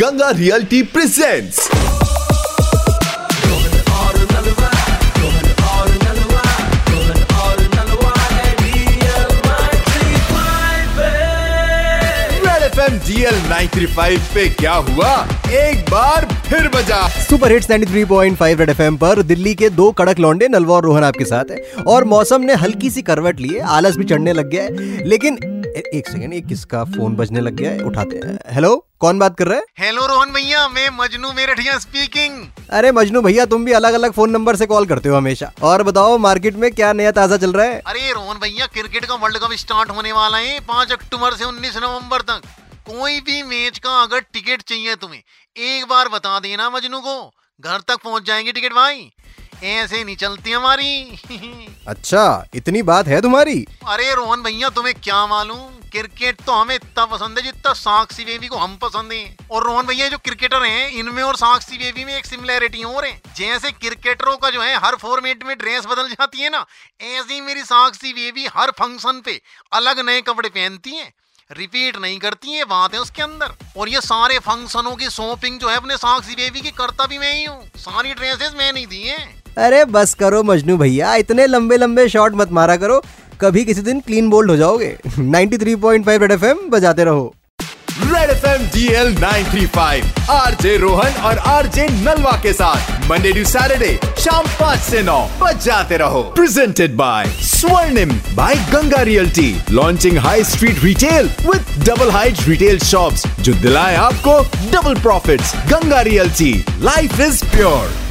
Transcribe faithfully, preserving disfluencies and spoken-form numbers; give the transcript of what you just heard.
Ganga Realty presents D L nine three five पे क्या हुआ एक बार फिर बजा। सुपर हिट्स तिरानवे पॉइंट पाँच रेड एफएम पर दिल्ली के दो कड़क लौंडे नलवा और रोहन आपके साथ है। और मौसम ने हल्की सी करवट ली है, आलस भी चढ़ने लग गया है। लेकिन एक सेकंड, ये किसका फोन बजने लग गया है, उठाते हैं। हेलो, कौन बात कर रहा है? हेलो रोहन भैया, मैं मजनू मेरठिया स्पीकिंग। अरे मजनू भैया, तुम भी अलग अलग फोन नंबर से कॉल करते हो हमेशा। और बताओ मार्केट में क्या नया ताज़ा चल रहा है? अरे रोहन भैया, क्रिकेट का वर्ल्ड कप स्टार्ट होने वाला है पाँच अक्टूबर से उन्नीस नवम्बर तक। कोई भी मैच का अगर टिकट चाहिए तुम्हें, एक बार बता देना मजनू को, घर तक पहुंच जाएंगे टिकट भाई, ऐसे नहीं चलती हमारी। अच्छा, इतनी बात है तुम्हारी। अरे रोहन भैया, तुम्हें क्या मालूम, क्रिकेट तो हमें इतना पसंद है जितना साक्षी बेबी को हम पसंद हैं। और रोहन भैया जो क्रिकेटर हैं, इनमें और साक्षी बेबी में एक सिमिलैरिटी और है। जैसे क्रिकेटरों का जो है हर फॉर्मेट में ड्रेस बदल जाती है ना, ऐसी मेरी साक्षी बेबी हर फंक्शन पे अलग नए कपड़े पहनती है, रिपीट नहीं करती है, बात है उसके अंदर। और ये सारे फंक्शनों की शॉपिंग जो है अपने साक्षी बेबी की करता भी मैं ही हूँ, सारी ड्रेसेस मैं नहीं दी है। अरे बस करो मजनू भैया, इतने लंबे लंबे शॉट मत मारा करो, कभी किसी दिन क्लीन बोल्ड हो जाओगे। तिरानवे पॉइंट पाँच रेड एफएम बजाते रहो। Red FM D L nine three five RJ Rohan और आरजे नलवा के साथ मंडे टू सैटरडे शाम पाँच से नौ बजाते रहो। Presented by Swarnim by Ganga Realty, launching high street retail with double height retail shops जो दिलाए आपको double profits। Ganga Realty, life is pure।